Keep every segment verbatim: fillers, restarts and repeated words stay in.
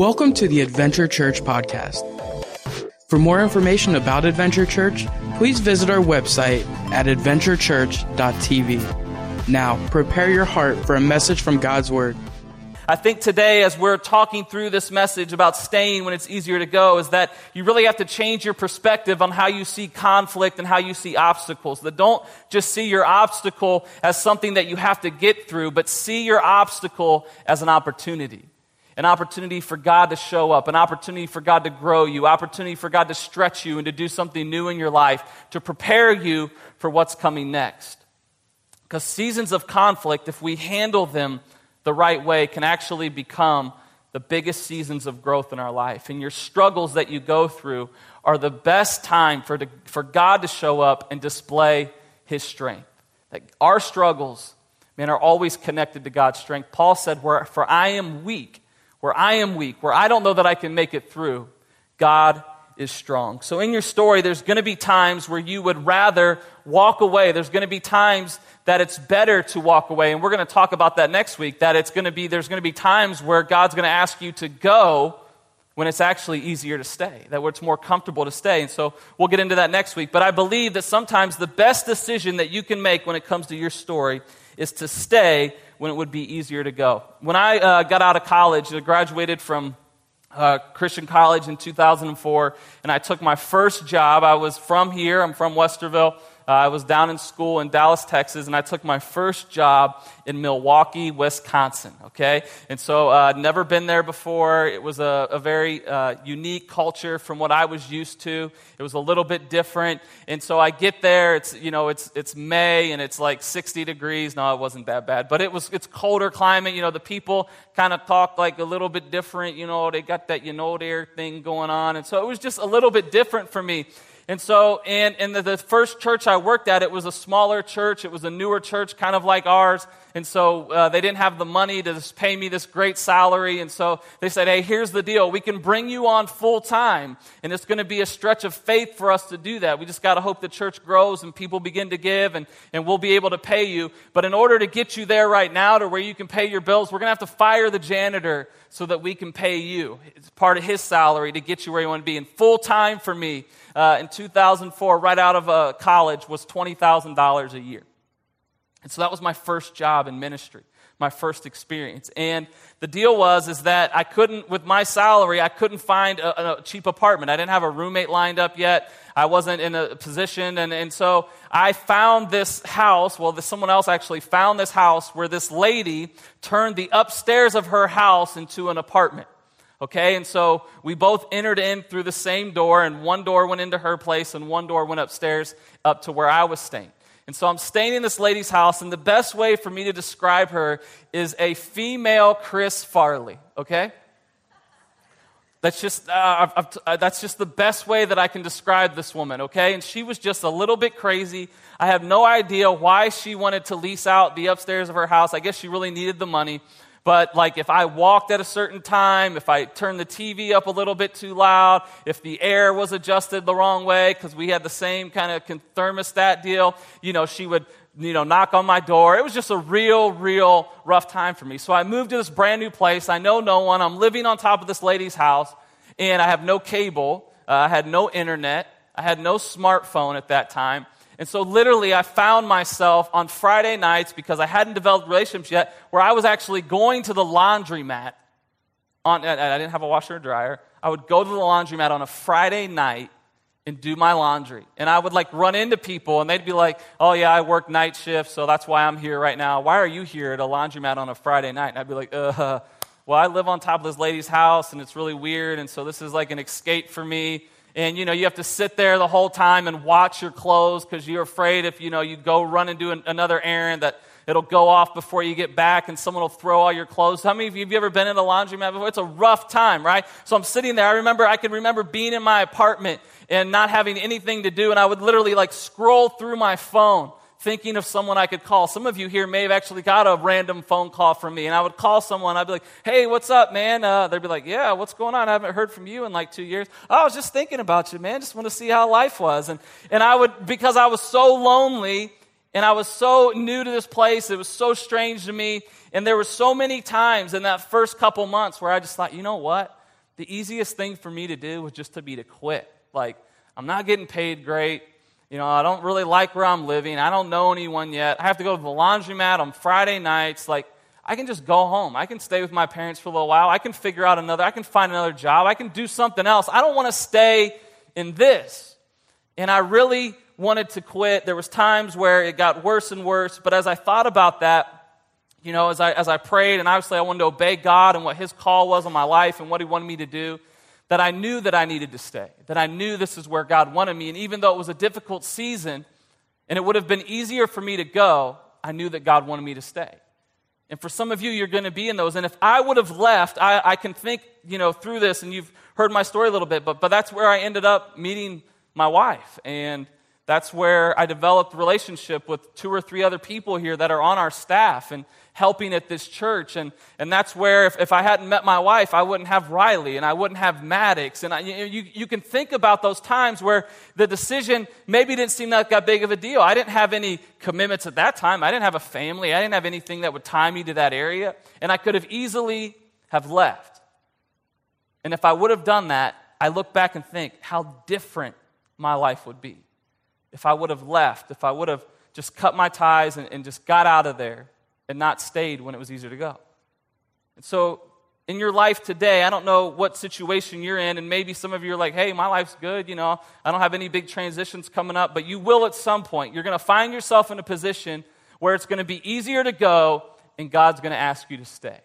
Welcome to the Adventure Church podcast. For more information about Adventure Church, please visit our website at adventure church dot t v. Now, prepare your heart for a message from God's Word. I think today, as we're talking through this message about staying when it's easier to go, is that you really have to change your perspective on how you see conflict and how you see obstacles. That don't just see your obstacle as something that you have to get through, but see your obstacle as an opportunity. An opportunity for God to show up, an opportunity for God to grow you, opportunity for God to stretch you and to do something new in your life, to prepare you for what's coming next. Because seasons of conflict, if we handle them the right way, can actually become the biggest seasons of growth in our life. And your struggles that you go through are the best time for, to, for God to show up and display His strength. Like our struggles, man, are always connected to God's strength. Paul said, "Where for I am weak, where I am weak, where I don't know that I can make it through, God is strong." So in your story, there's going to be times where you would rather walk away. There's going to be times that it's better to walk away. And we're going to talk about that next week, that it's going to be, there's going to be times where God's going to ask you to go when it's actually easier to stay, that where it's more comfortable to stay. And so we'll get into that next week. But I believe that sometimes the best decision that you can make when it comes to your story is to stay when it would be easier to go. When I uh, got out of college, I graduated from uh, Christian College in two thousand four, and I took my first job. I was from here. I'm from Westerville. Uh, I was down in school in Dallas, Texas, and I took my first job in Milwaukee, Wisconsin, okay? And so I'd uh, never been there before. It was a, a very uh, unique culture from what I was used to. It was a little bit different. And so I get there, it's, you know, it's it's May, and it's like sixty degrees. No, it wasn't that bad, but it was it's colder climate. You know, the people kind of talk like a little bit different. You know, they got that, you know, their thing going on. And so it was just a little bit different for me. And so, and, and the, the first church I worked at, it was a smaller church. It was a newer church, kind of like ours. And so uh, they didn't have the money to just pay me this great salary. And so they said, "Hey, here's the deal. We can bring you on full time. And it's going to be a stretch of faith for us to do that. We just got to hope the church grows and people begin to give, and, and we'll be able to pay you. But in order to get you there right now to where you can pay your bills, we're going to have to fire the janitor so that we can pay you. It's part of his salary to get you where you want to be." And full time for me uh, in two thousand four, right out of uh, college, was twenty thousand dollars a year. And so that was my first job in ministry, my first experience. And the deal was is that I couldn't, with my salary, I couldn't find a, a cheap apartment. I didn't have a roommate lined up yet. I wasn't in a position. And, and so I found this house. Well, this, someone else actually found this house where this lady turned the upstairs of her house into an apartment. Okay, and so we both entered in through the same door, and one door went into her place, and one door went upstairs up to where I was staying. And so I'm staying in this lady's house, and the best way for me to describe her is a female Chris Farley, okay? That's just uh, I've, I've, uh, that's just the best way that I can describe this woman, okay? And she was just a little bit crazy. I have no idea why she wanted to lease out the upstairs of her house. I guess she really needed the money. But like if I walked at a certain time, if I turned the T V up a little bit too loud, if the air was adjusted the wrong way, because we had the same kind of thermostat deal, you know, she would, you know, knock on my door. It was just a real, real rough time for me. So I moved to this brand new place. I know no one. I'm living on top of this lady's house, and I have no cable. Uh, I had no internet. I had no smartphone at that time. And so literally I found myself on Friday nights, because I hadn't developed relationships yet, where I was actually going to the laundromat. On, I didn't have a washer or dryer. I would go to the laundromat on a Friday night and do my laundry. And I would like run into people, and they'd be like, "Oh yeah, I work night shift, so that's why I'm here right now. Why are you here at a laundromat on a Friday night?" And I'd be like, uh, well, I live on top of this lady's house, and it's really weird, and so this is like an escape for me. And, you know, you have to sit there the whole time and watch your clothes because you're afraid if, you know, you go run and do an, another errand that it'll go off before you get back and someone will throw all your clothes. How many of you have you ever been in a laundromat before? It's a rough time, right? So I'm sitting there. I remember, I can remember being in my apartment and not having anything to do. And I would literally like scroll through my phone thinking of someone I could call. Some of you here may have actually got a random phone call from me. And I would call someone. I'd be like, "Hey, what's up, man?" Uh, they'd be like, "Yeah, what's going on? I haven't heard from you in like two years. Oh, I was just thinking about you, man. Just want to see how life was." And and I would, because I was so lonely and I was so new to this place, it was so strange to me. And there were so many times in that first couple months where I just thought, you know what? the easiest thing for me to do was just to be to quit. Like, I'm not getting paid great. You know, I don't really like where I'm living. I don't know anyone yet. I have to go to the laundromat on Friday nights. Like, I can just go home. I can stay with my parents for a little while. I can figure out another, I can find another job. I can do something else. I don't want to stay in this. And I really wanted to quit. There was times where it got worse and worse. But as I thought about that, you know, as I, as I prayed, and obviously I wanted to obey God and what his call was on my life and what he wanted me to do, that I knew that I needed to stay, that I knew this is where God wanted me. And even though it was a difficult season and it would have been easier for me to go, I knew that God wanted me to stay. And for some of you, you're going to be in those. And if I would have left, I, I can think, you know, through this, and you've heard my story a little bit, but, but that's where I ended up meeting my wife. And that's where I developed a relationship with two or three other people here that are on our staff and helping at this church. And and that's where, if, if I hadn't met my wife, I wouldn't have Riley and I wouldn't have Maddox. And I, you, you can think about those times where the decision maybe didn't seem like that big of a deal. I didn't have any commitments at that time. I didn't have a family. I didn't have anything that would tie me to that area. And I could have easily have left. And if I would have done that, I look back and think how different my life would be. If I would have left, if I would have just cut my ties and, and just got out of there and not stayed when it was easier to go. And so in your life today, I don't know what situation you're in, and maybe some of you are like, hey, my life's good, you know, I don't have any big transitions coming up, but you will at some point. You're going to find yourself in a position where it's going to be easier to go, and God's going to ask you to stay.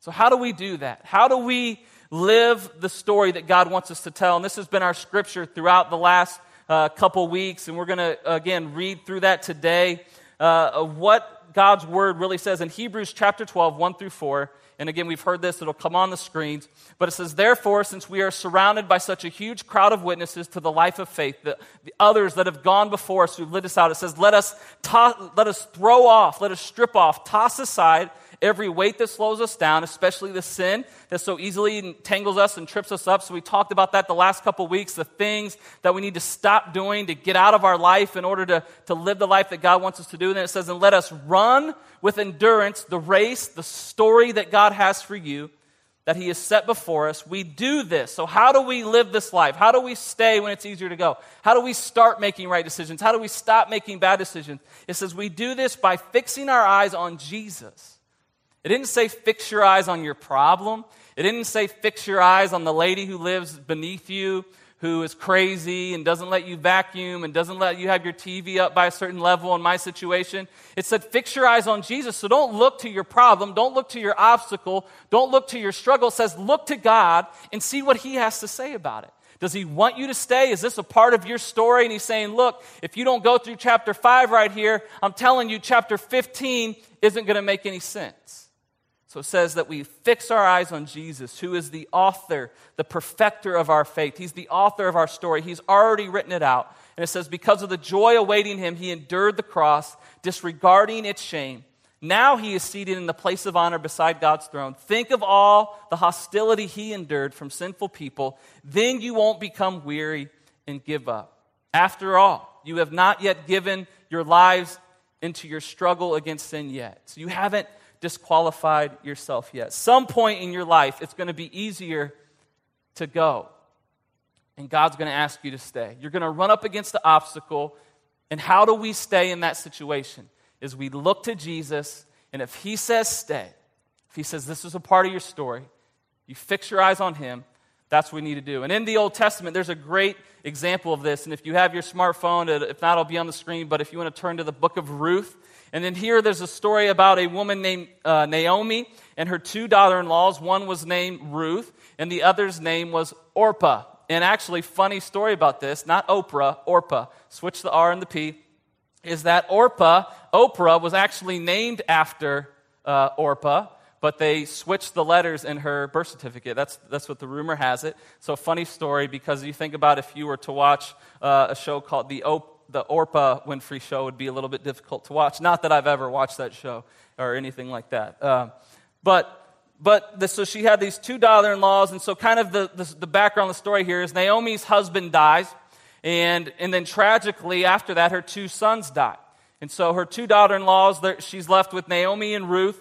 So how do we do that? How do we live the story that God wants us to tell? And this has been our scripture throughout the last a uh, couple weeks, and we're going to, again, read through that today, uh, of what God's word really says in Hebrews chapter twelve, one through four. And again, we've heard this, it'll come on the screens, but it says, therefore, since we are surrounded by such a huge crowd of witnesses to the life of faith, the, the others that have gone before us who've lived us out, it says, let us, to- let us throw off, let us strip off, toss aside every weight that slows us down, especially the sin that so easily entangles us and trips us up. So we talked about that the last couple weeks, the things that we need to stop doing to get out of our life in order to, to live the life that God wants us to do. And then it says, and let us run with endurance the race, the story that God has for you, that he has set before us. We do this. So how do we live this life? How do we stay when it's easier to go? How do we start making right decisions? How do we stop making bad decisions? It says we do this by fixing our eyes on Jesus. It didn't say fix your eyes on your problem. It didn't say fix your eyes on the lady who lives beneath you, who is crazy and doesn't let you vacuum and doesn't let you have your T V up by a certain level in my situation. It said fix your eyes on Jesus. So don't look to your problem. Don't look to your obstacle. Don't look to your struggle. It says look to God and see what he has to say about it. Does he want you to stay? Is this a part of your story? And he's saying, look, if you don't go through chapter five right here, I'm telling you chapter fifteen isn't going to make any sense. So it says that we fix our eyes on Jesus, who is the author, the perfecter of our faith. He's the author of our story. He's already written it out. And it says, because of the joy awaiting him, he endured the cross, disregarding its shame. Now he is seated in the place of honor beside God's throne. Think of all the hostility he endured from sinful people. Then you won't become weary and give up. After all, you have not yet given your lives into your struggle against sin yet. So you haven't disqualified yourself yet. Some point in your life, it's going to be easier to go. And God's going to ask you to stay. You're going to run up against the obstacle. And how do we stay in that situation? Is we look to Jesus, and if he says stay, if he says this is a part of your story, you fix your eyes on him, that's what we need to do. And in the Old Testament, there's a great example of this. And if you have your smartphone, if not, it'll be on the screen, but if you want to turn to the book of Ruth, and then here there's a story about a woman named uh, Naomi and her two daughter-in-laws. One was named Ruth, and the other's name was Orpah. And actually, funny story about this, not Oprah, Orpah. Switch the R and the P. Is that Orpah, Oprah, was actually named after uh, Orpah, but they switched the letters in her birth certificate. That's that's what the rumor has it. So funny story, because you think about if you were to watch uh, a show called The Oprah, the Orpah Winfrey Show would be a little bit difficult to watch. Not that I've ever watched that show or anything like that. Um, but but the, so she had these two daughter-in-laws, and so kind of the, the, the background of the story here is Naomi's husband dies, and and then tragically after that, her two sons die. And so her two daughter-in-laws, she's left with Naomi and Ruth,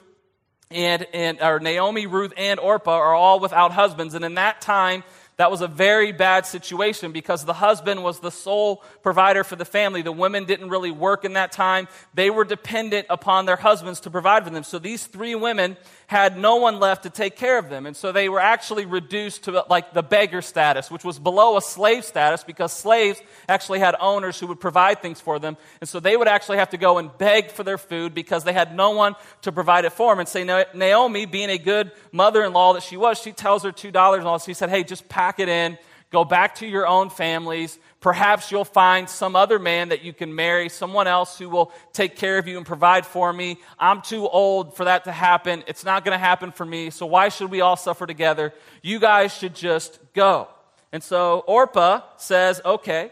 and and or Naomi, Ruth, and Orpah are all without husbands. And in that time, that was a very bad situation because the husband was the sole provider for the family. The women didn't really work in that time. They were dependent upon their husbands to provide for them. So these three women had no one left to take care of them. And so they were actually reduced to like the beggar status, which was below a slave status because slaves actually had owners who would provide things for them. And so they would actually have to go and beg for their food because they had no one to provide it for them. And so Naomi, being a good mother-in-law that she was, she tells her two dollars and all. She said, hey, just pack it in, go back to your own families. Perhaps you'll find some other man that you can marry, someone else who will take care of you and provide for me. I'm too old for that to happen. It's not going to happen for me, so why should we all suffer together? You guys should just go. And so Orpah says, okay,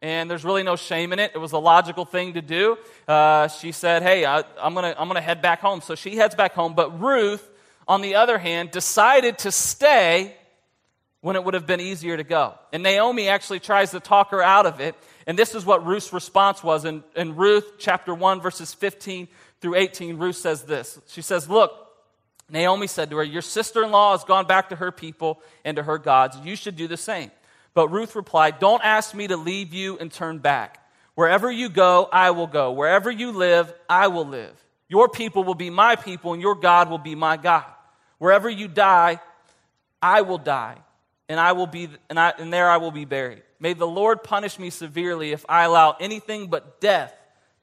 and there's really no shame in it. It was a logical thing to do. Uh, she said, hey, I, I'm going to I'm going to head back home. So she heads back home, but Ruth, on the other hand, decided to stay when it would have been easier to go. And Naomi actually tries to talk her out of it. And this is what Ruth's response was. In, in Ruth chapter one, verses fifteen through eighteen, Ruth says this. She says, look, Naomi said to her, your sister-in-law has gone back to her people and to her gods. You should do the same. But Ruth replied, don't ask me to leave you and turn back. Wherever you go, I will go. Wherever you live, I will live. Your people will be my people, and your God will be my God. Wherever you die, I will die. And I will be, and, I, and there I will be buried. May the Lord punish me severely if I allow anything but death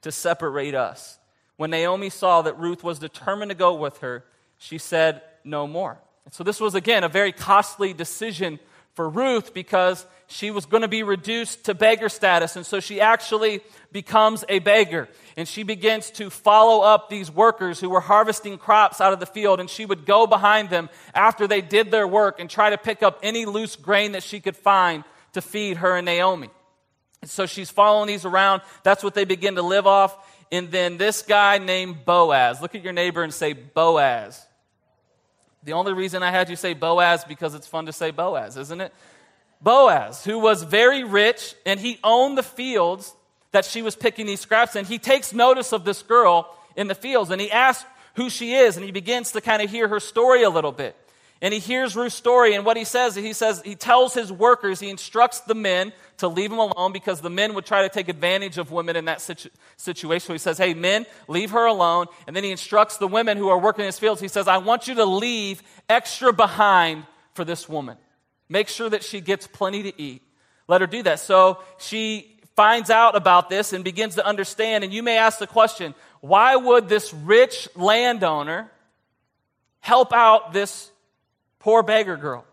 to separate us. When Naomi saw that Ruth was determined to go with her, she said, no more. And so this was, again, a very costly decision for Ruth because she was going to be reduced to beggar status. And so she actually becomes a beggar. And she begins to follow up these workers who were harvesting crops out of the field. And she would go behind them after they did their work and try to pick up any loose grain that she could find to feed her and Naomi. And so she's following these around. That's what they begin to live off. And then this guy named Boaz. Look at your neighbor and say, Boaz. The only reason I had you say Boaz because it's fun to say Boaz, isn't it? Boaz, who was very rich, and he owned the fields that she was picking these scraps in. He takes notice of this girl in the fields, and he asks who she is, and he begins to kind of hear her story a little bit. And he hears Ruth's story, and what he says, he says he tells his workers, he instructs the men to leave him alone because the men would try to take advantage of women in that situ- situation. So he says, hey, men, leave her alone. And then he instructs the women who are working in his fields. He says, I want you to leave extra behind for this woman. Make sure that she gets plenty to eat. Let her do that. So she finds out about this and begins to understand. And you may ask the question, why would this rich landowner help out this poor beggar girl?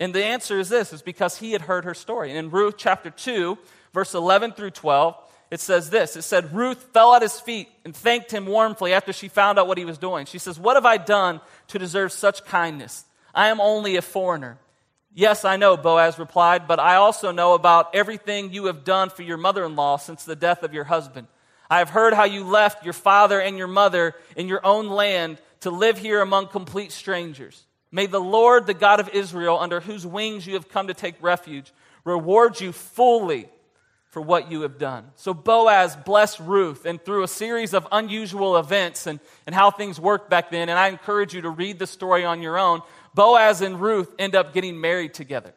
And the answer is this, is because he had heard her story. And in Ruth chapter two, verse eleven through twelve, it says this. It said, Ruth fell at his feet and thanked him warmly after she found out what he was doing. She says, what have I done to deserve such kindness? I am only a foreigner. Yes, I know, Boaz replied, but I also know about everything you have done for your mother-in-law since the death of your husband. I have heard how you left your father and your mother in your own land to live here among complete strangers. May the Lord, the God of Israel, under whose wings you have come to take refuge, reward you fully for what you have done. So Boaz blessed Ruth, and through a series of unusual events and, and how things worked back then, and I encourage you to read the story on your own, Boaz and Ruth end up getting married together.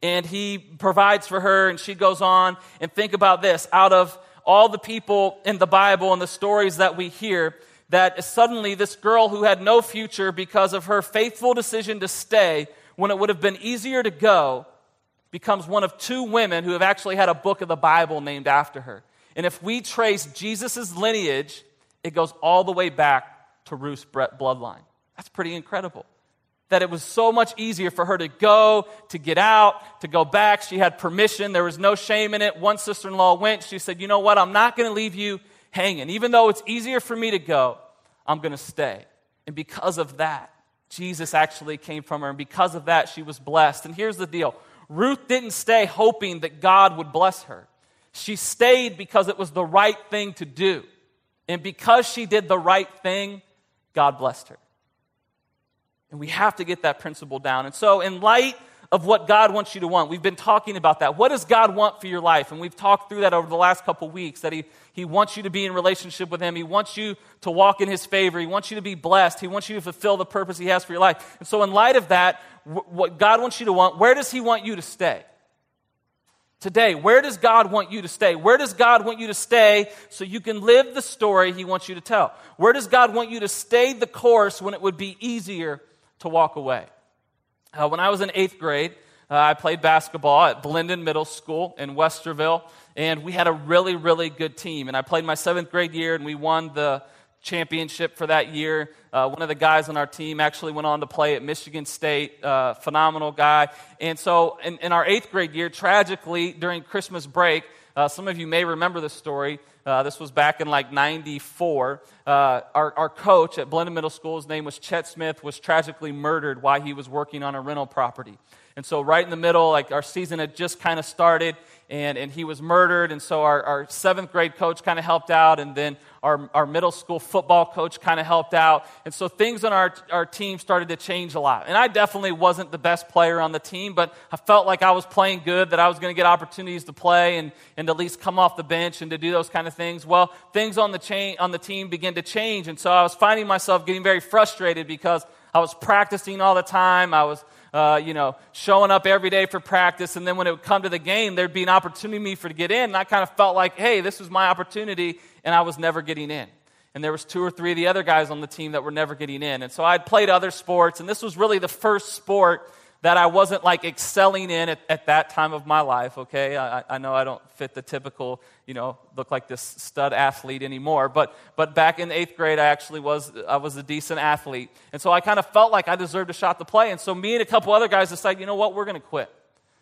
And he provides for her, and she goes on. And think about this. Out of all the people in the Bible and the stories that we hear, that suddenly this girl who had no future because of her faithful decision to stay when it would have been easier to go becomes one of two women who have actually had a book of the Bible named after her. And if we trace Jesus' lineage, it goes all the way back to Ruth's bloodline. That's pretty incredible. That it was so much easier for her to go, to get out, to go back. She had permission. There was no shame in it. One sister-in-law went. She said, you know what? I'm not going to leave you hanging. Even though it's easier for me to go, I'm going to stay. And because of that, Jesus actually came from her. And because of that, she was blessed. And here's the deal. Ruth didn't stay hoping that God would bless her. She stayed because it was the right thing to do. And because she did the right thing, God blessed her. And we have to get that principle down. And so in light of what God wants you to want. We've been talking about that. What does God want for your life? And we've talked through that over the last couple weeks, that he, he wants you to be in relationship with him. He wants you to walk in his favor. He wants you to be blessed. He wants you to fulfill the purpose he has for your life. And so in light of that, w- what God wants you to want, where does he want you to stay? Today, where does God want you to stay? Where does God want you to stay so you can live the story he wants you to tell? Where does God want you to stay the course when it would be easier to walk away? Uh, when I was in eighth grade, uh, I played basketball at Blendon Middle School in Westerville, and we had a really, really good team. And I played my seventh grade year, and we won the championship for that year. Uh, one of the guys on our team actually went on to play at Michigan State, uh, phenomenal guy. And so in, in our eighth grade year, tragically, during Christmas break, uh, some of you may remember this story. Uh, this was back in like ninety-four. Uh, our, our coach at Blendon Middle School, his name was Chet Smith, was tragically murdered while he was working on a rental property. And so right in the middle, like our season had just kind of started, and, and he was murdered. And so our, our seventh grade coach kind of helped out, and then our, our middle school football coach kind of helped out. And so things on our, our team started to change a lot. And I definitely wasn't the best player on the team, but I felt like I was playing good, that I was going to get opportunities to play and, and to at least come off the bench and to do those kind of things. Well, things on the, cha- on the team began to change. And so I was finding myself getting very frustrated because I was practicing all the time. I was Uh, you know, showing up every day for practice, and then when it would come to the game, there'd be an opportunity for me to get in, and I kind of felt like, hey, this was my opportunity, and I was never getting in. And there was two or three of the other guys on the team that were never getting in, and so I'd played other sports, and this was really the first sport that I wasn't, like, excelling in at, at that time of my life, okay? I, I know I don't fit the typical, you know, look like this stud athlete anymore, but but back in eighth grade, I actually was I was a decent athlete. And so I kind of felt like I deserved a shot to play. And so me and a couple other guys decided, you know what, we're going to quit.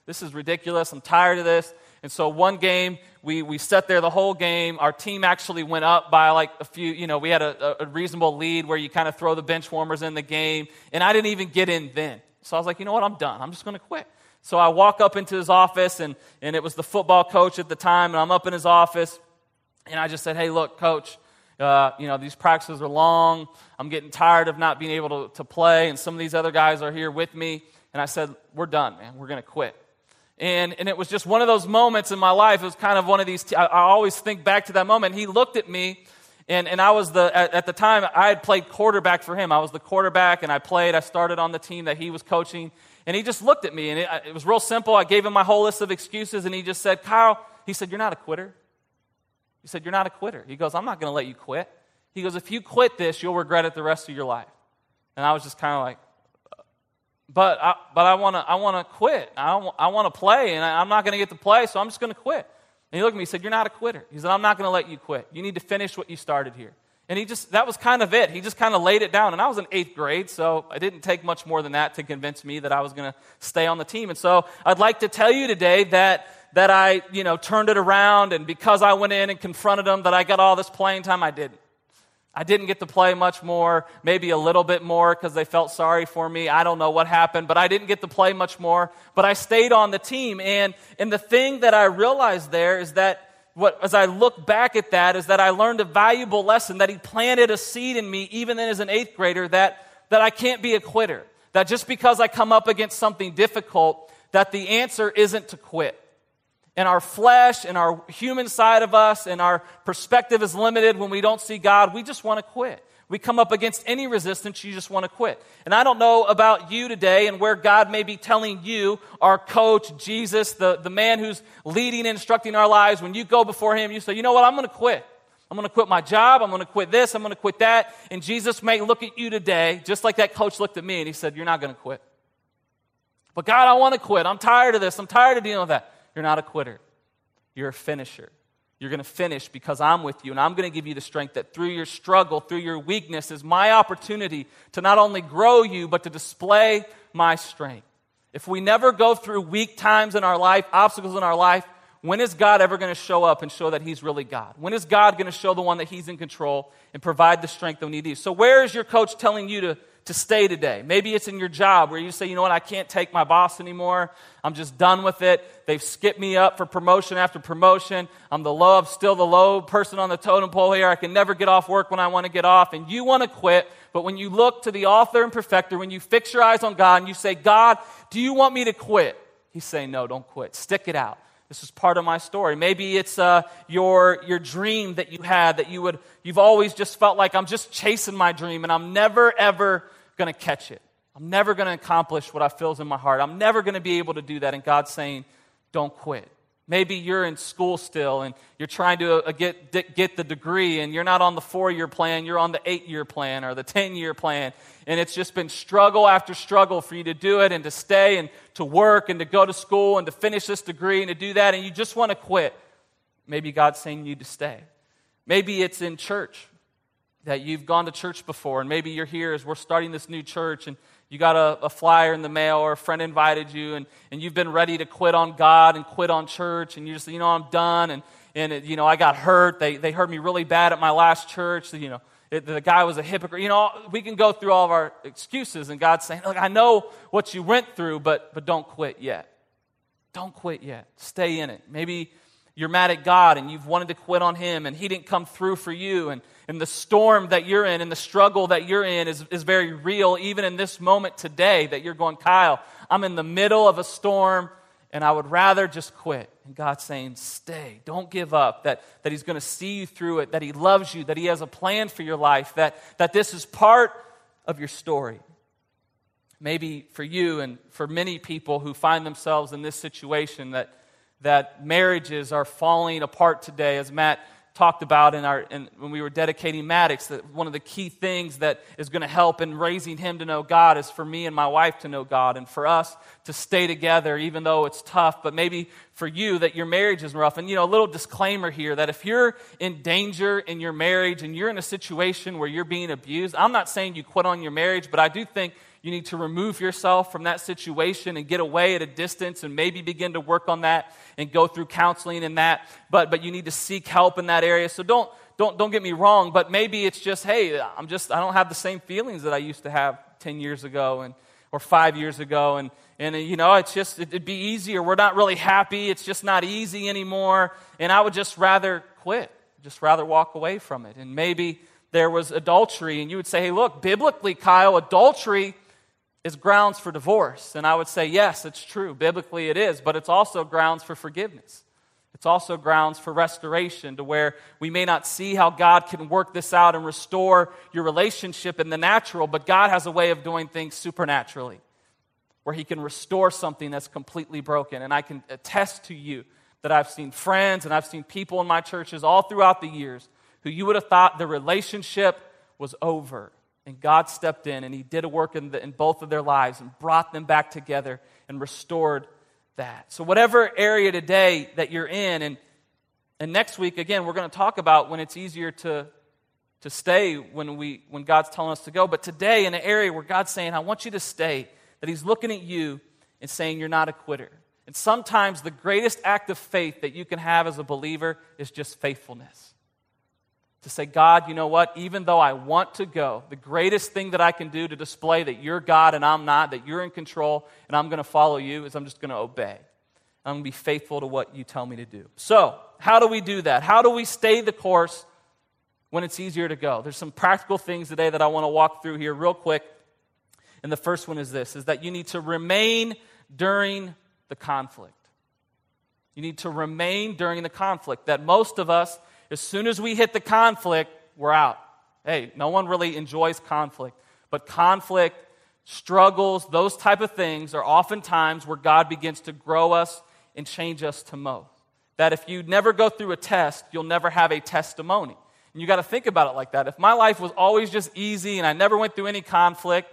This is ridiculous. I'm tired of this. And so one game, we we sat there the whole game. Our team actually went up by like a few, you know, we had a, a reasonable lead where you kind of throw the bench warmers in the game, and I didn't even get in then. So I was like, you know what, I'm done. I'm just going to quit. So I walk up into his office, and, and it was the football coach at the time, and I'm up in his office, and I just said, hey, look, coach, uh, you know, these practices are long. I'm getting tired of not being able to, to play, and some of these other guys are here with me. And I said, we're done, man. We're going to quit. And and it was just one of those moments in my life. It was kind of one of these, t- I, I always think back to that moment. He looked at me. And and I was the, at, at the time, I had played quarterback for him. I was the quarterback, and I played. I started on the team that he was coaching. And he just looked at me, and it, it was real simple. I gave him my whole list of excuses, and he just said, Kyle, he said, you're not a quitter. He said, you're not a quitter. He goes, I'm not going to let you quit. He goes, if you quit this, you'll regret it the rest of your life. And I was just kind of like, but I but I want to I want to quit. I want, I want to play, and I, I'm not going to get to play, so I'm just going to quit. And he looked at me, he said, you're not a quitter. He said, I'm not going to let you quit. You need to finish what you started here. And he just, that was kind of it. He just kind of laid it down. And I was in eighth grade, so it didn't take much more than that to convince me that I was going to stay on the team. And so I'd like to tell you today that that I, you know, turned it around, and because I went in and confronted him, that I got all this playing time. I didn't. I didn't get to play much more, maybe a little bit more because they felt sorry for me. I don't know what happened, but I didn't get to play much more. But I stayed on the team. And and the thing that I realized there is that what as I look back at that is that I learned a valuable lesson, that he planted a seed in me even then as an eighth grader that, that I can't be a quitter. That just because I come up against something difficult, that the answer isn't to quit. And our flesh and our human side of us and our perspective is limited when we don't see God. We just want to quit. We come up against any resistance, you just want to quit. And I don't know about you today and where God may be telling you, our coach, Jesus, the, the man who's leading and instructing our lives. When you go before him, you say, you know what, I'm going to quit. I'm going to quit my job. I'm going to quit this. I'm going to quit that. And Jesus may look at you today, just like that coach looked at me, and he said, you're not going to quit. But God, I want to quit. I'm tired of this. I'm tired of dealing with that. You're not a quitter. You're a finisher. You're going to finish because I'm with you, and I'm going to give you the strength that through your struggle, through your weakness, is my opportunity to not only grow you, but to display my strength. If we never go through weak times in our life, obstacles in our life, when is God ever going to show up and show that he's really God? When is God going to show the one that he's in control and provide the strength that we need? So where is your coach telling you to, to stay today. Maybe it's in your job where you say, you know what, I can't take my boss anymore. I'm just done with it. They've skipped me up for promotion after promotion. I'm the low, I'm still the low person on the totem pole here. I can never get off work when I want to get off. And you want to quit, but when you look to the author and perfecter, when you fix your eyes on God and you say, God, do you want me to quit? He's saying, no, don't quit. Stick it out. This is part of my story. Maybe it's uh, your your dream that you had that you would you've always just felt like I'm just chasing my dream and I'm never ever going to catch it. I'm never going to accomplish what I feels in my heart. I'm never going to be able to do that. And God's saying, don't quit. Maybe you're in school still and you're trying to uh, get get the degree and you're not on the four-year plan, you're on the eight-year plan or the ten-year plan. And it's just been struggle after struggle for you to do it and to stay and to work and to go to school and to finish this degree and to do that, and you just want to quit. Maybe God's saying you need to stay. Maybe it's in church that you've gone to church before, and maybe you're here as we're starting this new church and you got a, a flyer in the mail or a friend invited you and, and you've been ready to quit on God and quit on church and you just, you know, I'm done and, and it, you know, I got hurt. They they hurt me really bad at my last church. You know, it, the guy was a hypocrite. You know, we can go through all of our excuses and God's saying, look, I know what you went through, but but don't quit yet. Don't quit yet. Stay in it. Maybe you're mad at God and you've wanted to quit on him and he didn't come through for you, and, and the storm that you're in and the struggle that you're in is, is very real, even in this moment today that you're going, Kyle, I'm in the middle of a storm and I would rather just quit. And God's saying, stay, don't give up, that, that he's going to see you through it, that he loves you, that he has a plan for your life, that, that this is part of your story. Maybe for you and for many people who find themselves in this situation that that marriages are falling apart today, as Matt talked about in our in, when we were dedicating Maddox, that one of the key things that is going to help in raising him to know God is for me and my wife to know God and for us to stay together even though it's tough. But maybe for you that your marriage is rough. And you know, a little disclaimer here that if you're in danger in your marriage and you're in a situation where you're being abused, I'm not saying you quit on your marriage, but I do think you need to remove yourself from that situation and get away at a distance and maybe begin to work on that and go through counseling and that. But but you need to seek help in that area. So don't don't don't get me wrong, but maybe it's just, hey, I'm just I don't have the same feelings that I used to have ten years ago and or five years ago. And and you know, it's just it, it'd be easier. We're not really happy, it's just not easy anymore. And I would just rather quit, just rather walk away from it. And maybe there was adultery, and you would say, hey, look, biblically, Kyle, adultery is grounds for divorce. And I would say, yes, it's true. Biblically it is, but it's also grounds for forgiveness. It's also grounds for restoration, to where we may not see how God can work this out and restore your relationship in the natural, but God has a way of doing things supernaturally, where he can restore something that's completely broken. And I can attest to you that I've seen friends and I've seen people in my churches all throughout the years who you would have thought the relationship was over. And God stepped in and he did a work in, the, in both of their lives and brought them back together and restored that. So whatever area today that you're in, and and next week, again, we're going to talk about when it's easier to, to stay when we when God's telling us to go. But today, in an area where God's saying, I want you to stay, that he's looking at you and saying, you're not a quitter. And sometimes the greatest act of faith that you can have as a believer is just faithfulness. To say, God, you know what, even though I want to go, the greatest thing that I can do to display that you're God and I'm not, that you're in control and I'm going to follow you, is I'm just going to obey. I'm going to be faithful to what you tell me to do. So how do we do that? How do we stay the course when it's easier to go? There's some practical things today that I want to walk through here real quick. And the first one is this, is that you need to remain during the conflict. You need to remain during the conflict. That most of us, as soon as we hit the conflict, we're out. Hey, no one really enjoys conflict. But conflict, struggles, those type of things are oftentimes where God begins to grow us and change us to most. That if you never go through a test, you'll never have a testimony. And you got to think about it like that. If my life was always just easy and I never went through any conflict,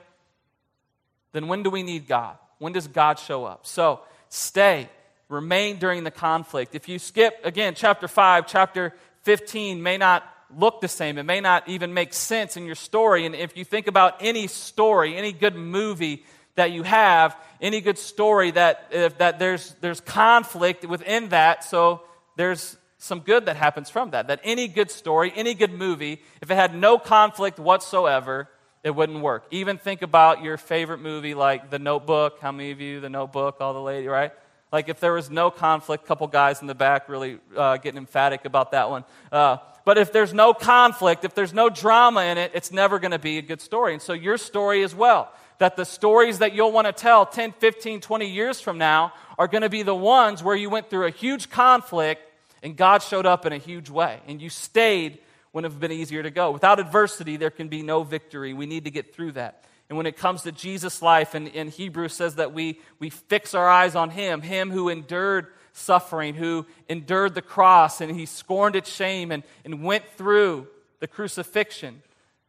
then when do we need God? When does God show up? So stay, remain during the conflict. If you skip, again, chapter five, chapter fifteen may not look the same. It may not even make sense in your story. And if you think about any story, any good movie that you have, any good story that if that there's there's conflict within that, so there's some good that happens from that. That any good story, any good movie, if it had no conflict whatsoever, It wouldn't work. Even think about your favorite movie like The Notebook. How many of you, The Notebook, all the ladies, right? Like if there was no conflict, couple guys in the back really uh, getting emphatic about that one. Uh, but if there's no conflict, if there's no drama in it, it's never going to be a good story. And so your story as well, that the stories that you'll want to tell ten, fifteen, twenty years from now are going to be the ones where you went through a huge conflict and God showed up in a huge way and you stayed when it would have been easier to go. Without adversity, there can be no victory. We need to get through that. And when it comes to Jesus' life, and in Hebrews says that we, we fix our eyes on him, him who endured suffering, who endured the cross, and he scorned its shame and, and went through the crucifixion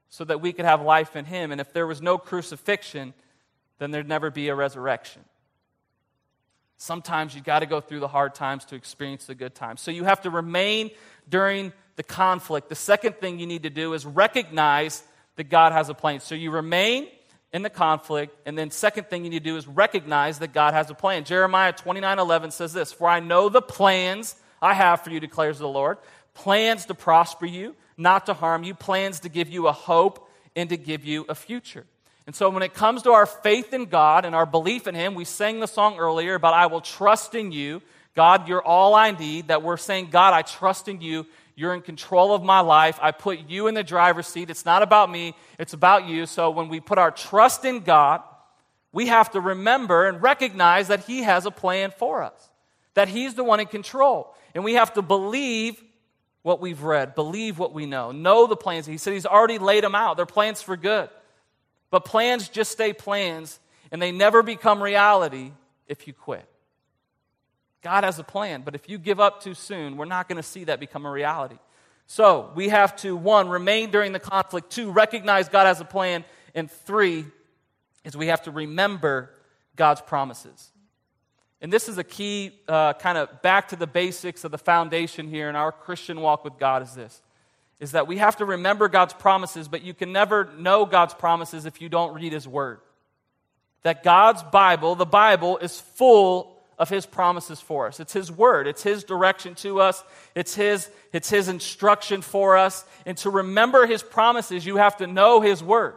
so that we could have life in him. And if there was no crucifixion, then there'd never be a resurrection. Sometimes you've got to go through the hard times to experience the good times. So you have to remain during the conflict. The second thing you need to do is recognize that God has a plan. So you remain in the conflict, and then second thing you need to do is recognize that God has a plan. Jeremiah twenty-nine eleven says this, "For I know the plans I have for you, declares the Lord, plans to prosper you, not to harm you, plans to give you a hope and to give you a future." And so when it comes to our faith in God and our belief in him, we sang the song earlier about "I will trust in you, God, you're all I need," that we're saying, God, I trust in you. You're in control of my life. I put you in the driver's seat. It's not about me. It's about you. So when we put our trust in God, we have to remember and recognize that he has a plan for us, that he's the one in control. And we have to believe what we've read, believe what we know, know the plans. He said he's already laid them out. They're plans for good. But plans just stay plans, and they never become reality if you quit. God has a plan, but if you give up too soon, we're not going to see that become a reality. So we have to, one, remain during the conflict, two, recognize God has a plan, and three, is we have to remember God's promises. And this is a key uh, kind of back to the basics of the foundation here in our Christian walk with God is this, is that we have to remember God's promises, but you can never know God's promises if you don't read his word. That God's Bible, the Bible, is full of his promises for us. It's his word. It's his direction to us. It's his, it's his instruction for us. And to remember his promises, you have to know his word.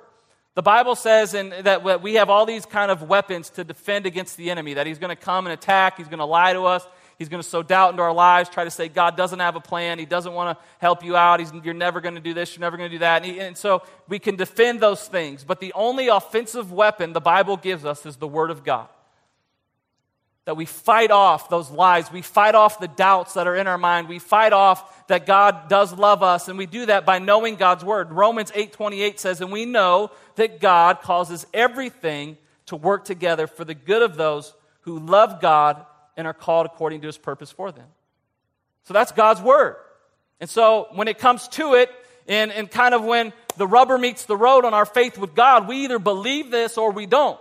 The Bible says in, that we have all these kind of weapons to defend against the enemy, that he's going to come and attack, he's going to lie to us, he's going to sow doubt into our lives, try to say God doesn't have a plan, he doesn't want to help you out, he's, you're never going to do this, you're never going to do that. And, he, and so we can defend those things. But the only offensive weapon the Bible gives us is the word of God. That we fight off those lies. We fight off the doubts that are in our mind. We fight off that God does love us. And we do that by knowing God's word. Romans eight twenty-eight says, "And we know that God causes everything to work together for the good of those who love God and are called according to his purpose for them." So that's God's word. And so when it comes to it, and, and kind of when the rubber meets the road on our faith with God, we either believe this or we don't.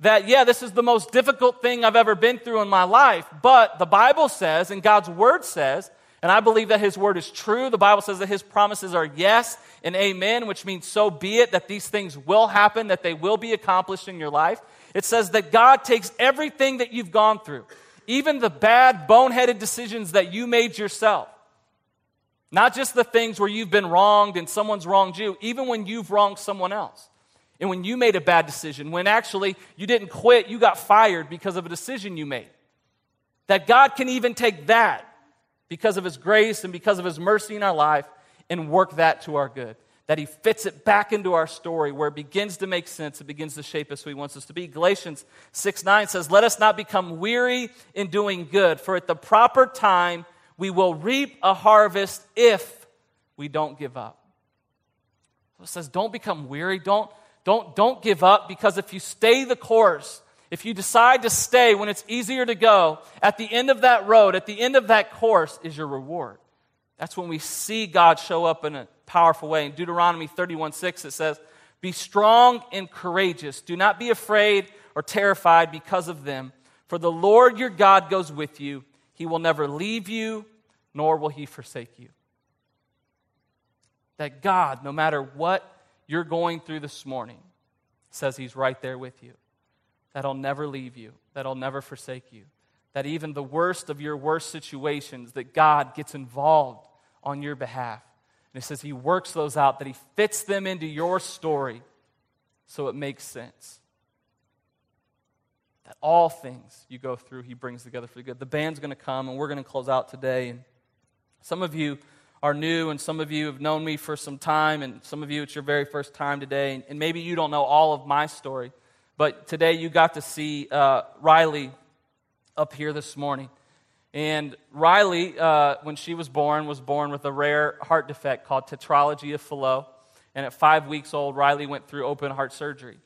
That, yeah, this is the most difficult thing I've ever been through in my life, but the Bible says, and God's word says, and I believe that his word is true. The Bible says that his promises are yes and amen, which means so be it, that these things will happen, that they will be accomplished in your life. It says that God takes everything that you've gone through, even the bad, boneheaded decisions that you made yourself, not just the things where you've been wronged and someone's wronged you, even when you've wronged someone else. And when you made a bad decision, when actually you didn't quit, you got fired because of a decision you made. That God can even take that because of his grace and because of his mercy in our life and work that to our good. That he fits it back into our story where it begins to make sense. It begins to shape us who he wants us to be. Galatians six nine says, "Let us not become weary in doing good, for at the proper time we will reap a harvest if we don't give up." So it says don't become weary, don't Don't, don't give up, because if you stay the course, if you decide to stay when it's easier to go, at the end of that road, at the end of that course is your reward. That's when we see God show up in a powerful way. In Deuteronomy thirty-one six, it says, "Be strong and courageous. Do not be afraid or terrified because of them. For the Lord your God goes with you. He will never leave you, nor will he forsake you." That God, no matter what you're going through this morning, says he's right there with you. That he'll never leave you. That he'll never forsake you. That even the worst of your worst situations, that God gets involved on your behalf. And it says he works those out, that he fits them into your story so it makes sense. That all things you go through, he brings together for the good. The band's going to come, and we're going to close out today. And some of you are new, and some of you have known me for some time, and some of you it's your very first time today. And maybe you don't know all of my story, but today you got to see uh, Riley up here this morning. And Riley, uh, when she was born, was born with a rare heart defect called Tetralogy of Fallot. And at five weeks old, Riley went through open heart surgery.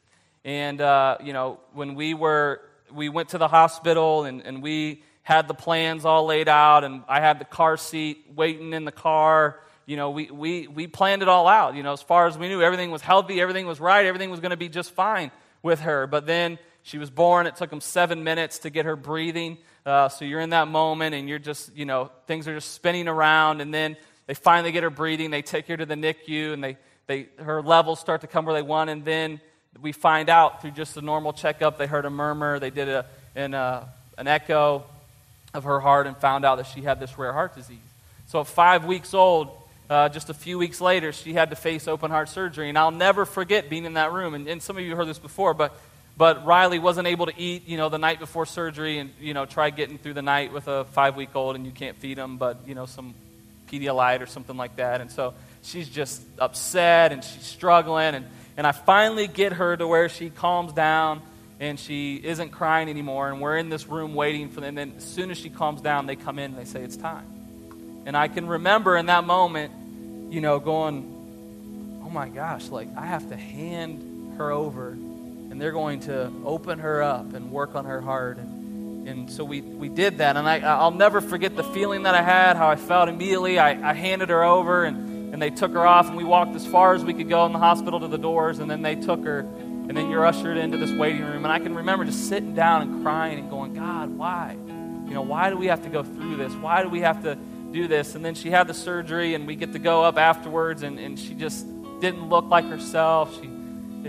And, uh, you know, when we were, we went to the hospital and, and we had the plans all laid out, and I had the car seat waiting in the car. You know, we we we planned it all out, you know, as far as we knew. Everything was healthy, everything was right, everything was going to be just fine with her. But then she was born. It took them seven minutes to get her breathing. Uh, so you're in that moment, and you're just, you know, things are just spinning around. And then they finally get her breathing. They take her to the N I C U, and they, they her levels start to come where they want, and then we find out through just a normal checkup, they heard a murmur, they did a, an, uh, an echo of her heart and found out that she had this rare heart disease. So at five weeks old, uh, just a few weeks later, she had to face open heart surgery. And I'll never forget being in that room. And, and some of you heard this before, but but Riley wasn't able to eat, you know, the night before surgery, and, you know, try getting through the night with a five-week-old and you can't feed him, but, you know, some Pedialyte or something like that. And so she's just upset and she's struggling, and And I finally get her to where she calms down and she isn't crying anymore. And we're in this room waiting for them. And then as soon as she calms down, they come in and they say, it's time. And I can remember in that moment, you know, going, oh my gosh, like I have to hand her over. And they're going to open her up and work on her heart. And, and so we, we did that. And I, I'll never forget the feeling that I had, how I felt immediately. I, I handed her over and And they took her off, and we walked as far as we could go in the hospital to the doors, and then they took her, and then you're ushered into this waiting room. And I can remember just sitting down and crying and going, God, why? You know, why do we have to go through this? Why do we have to do this? And then she had the surgery, and we get to go up afterwards, and, and she just didn't look like herself. She,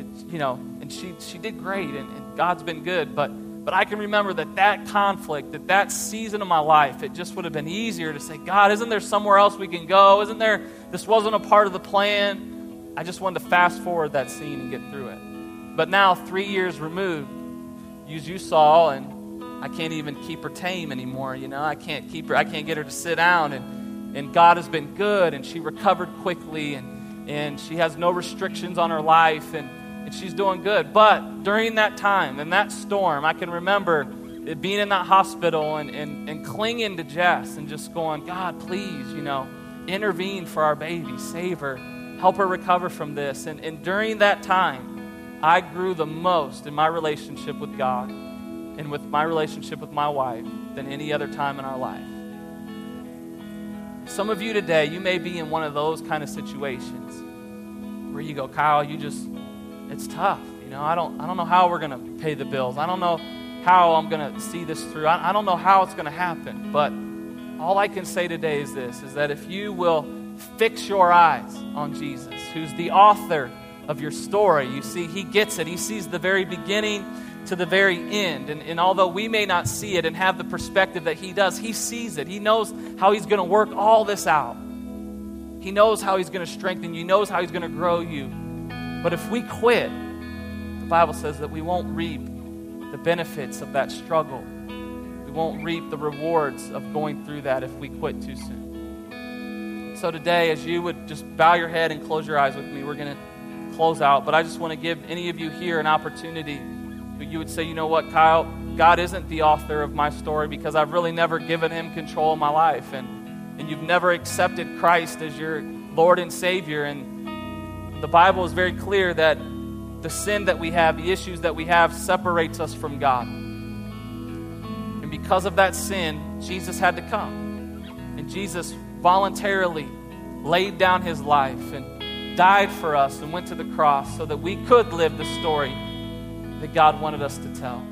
it, you know, and she, she did great, and, and God's been good. But, but I can remember that that conflict, that that season of my life, it just would have been easier to say, God, isn't there somewhere else we can go? Isn't there... This wasn't a part of the plan. I just wanted to fast forward that scene and get through it. But now, three years removed, as you saw, and I can't even keep her tame anymore. You know, I can't keep her. I can't get her to sit down. And, and God has been good, and she recovered quickly, and, and she has no restrictions on her life, and, and she's doing good. But during that time and that storm, I can remember it being in that hospital and, and, and clinging to Jess and just going, God, please, you know, intervene for our baby, save her, help her recover from this. And, and during that time, I grew the most in my relationship with God and with my relationship with my wife than any other time in our life. Some of you today, you may be in one of those kind of situations where you go, Kyle, you just, it's tough. You know, I don't, I don't know how we're going to pay the bills. I don't know how I'm going to see this through. I, I don't know how it's going to happen, but all I can say today is this, is that if you will fix your eyes on Jesus, who's the author of your story, you see, he gets it. He sees the very beginning to the very end. And, and although we may not see it and have the perspective that he does, he sees it. He knows how he's going to work all this out. He knows how he's going to strengthen you. He knows how he's going to grow you. But if we quit, the Bible says that we won't reap the benefits of that struggle. We won't reap the rewards of going through that if we quit too soon. So today, as you would just bow your head and close your eyes with me, we're going to close out. But I just want to give any of you here an opportunity that you would say, you know what, Kyle, God isn't the author of my story because I've really never given him control of my life. And, and you've never accepted Christ as your Lord and Savior. And the Bible is very clear that the sin that we have, the issues that we have, separates us from God. Because of that sin, Jesus had to come. And Jesus voluntarily laid down his life and died for us and went to the cross so that we could live the story that God wanted us to tell.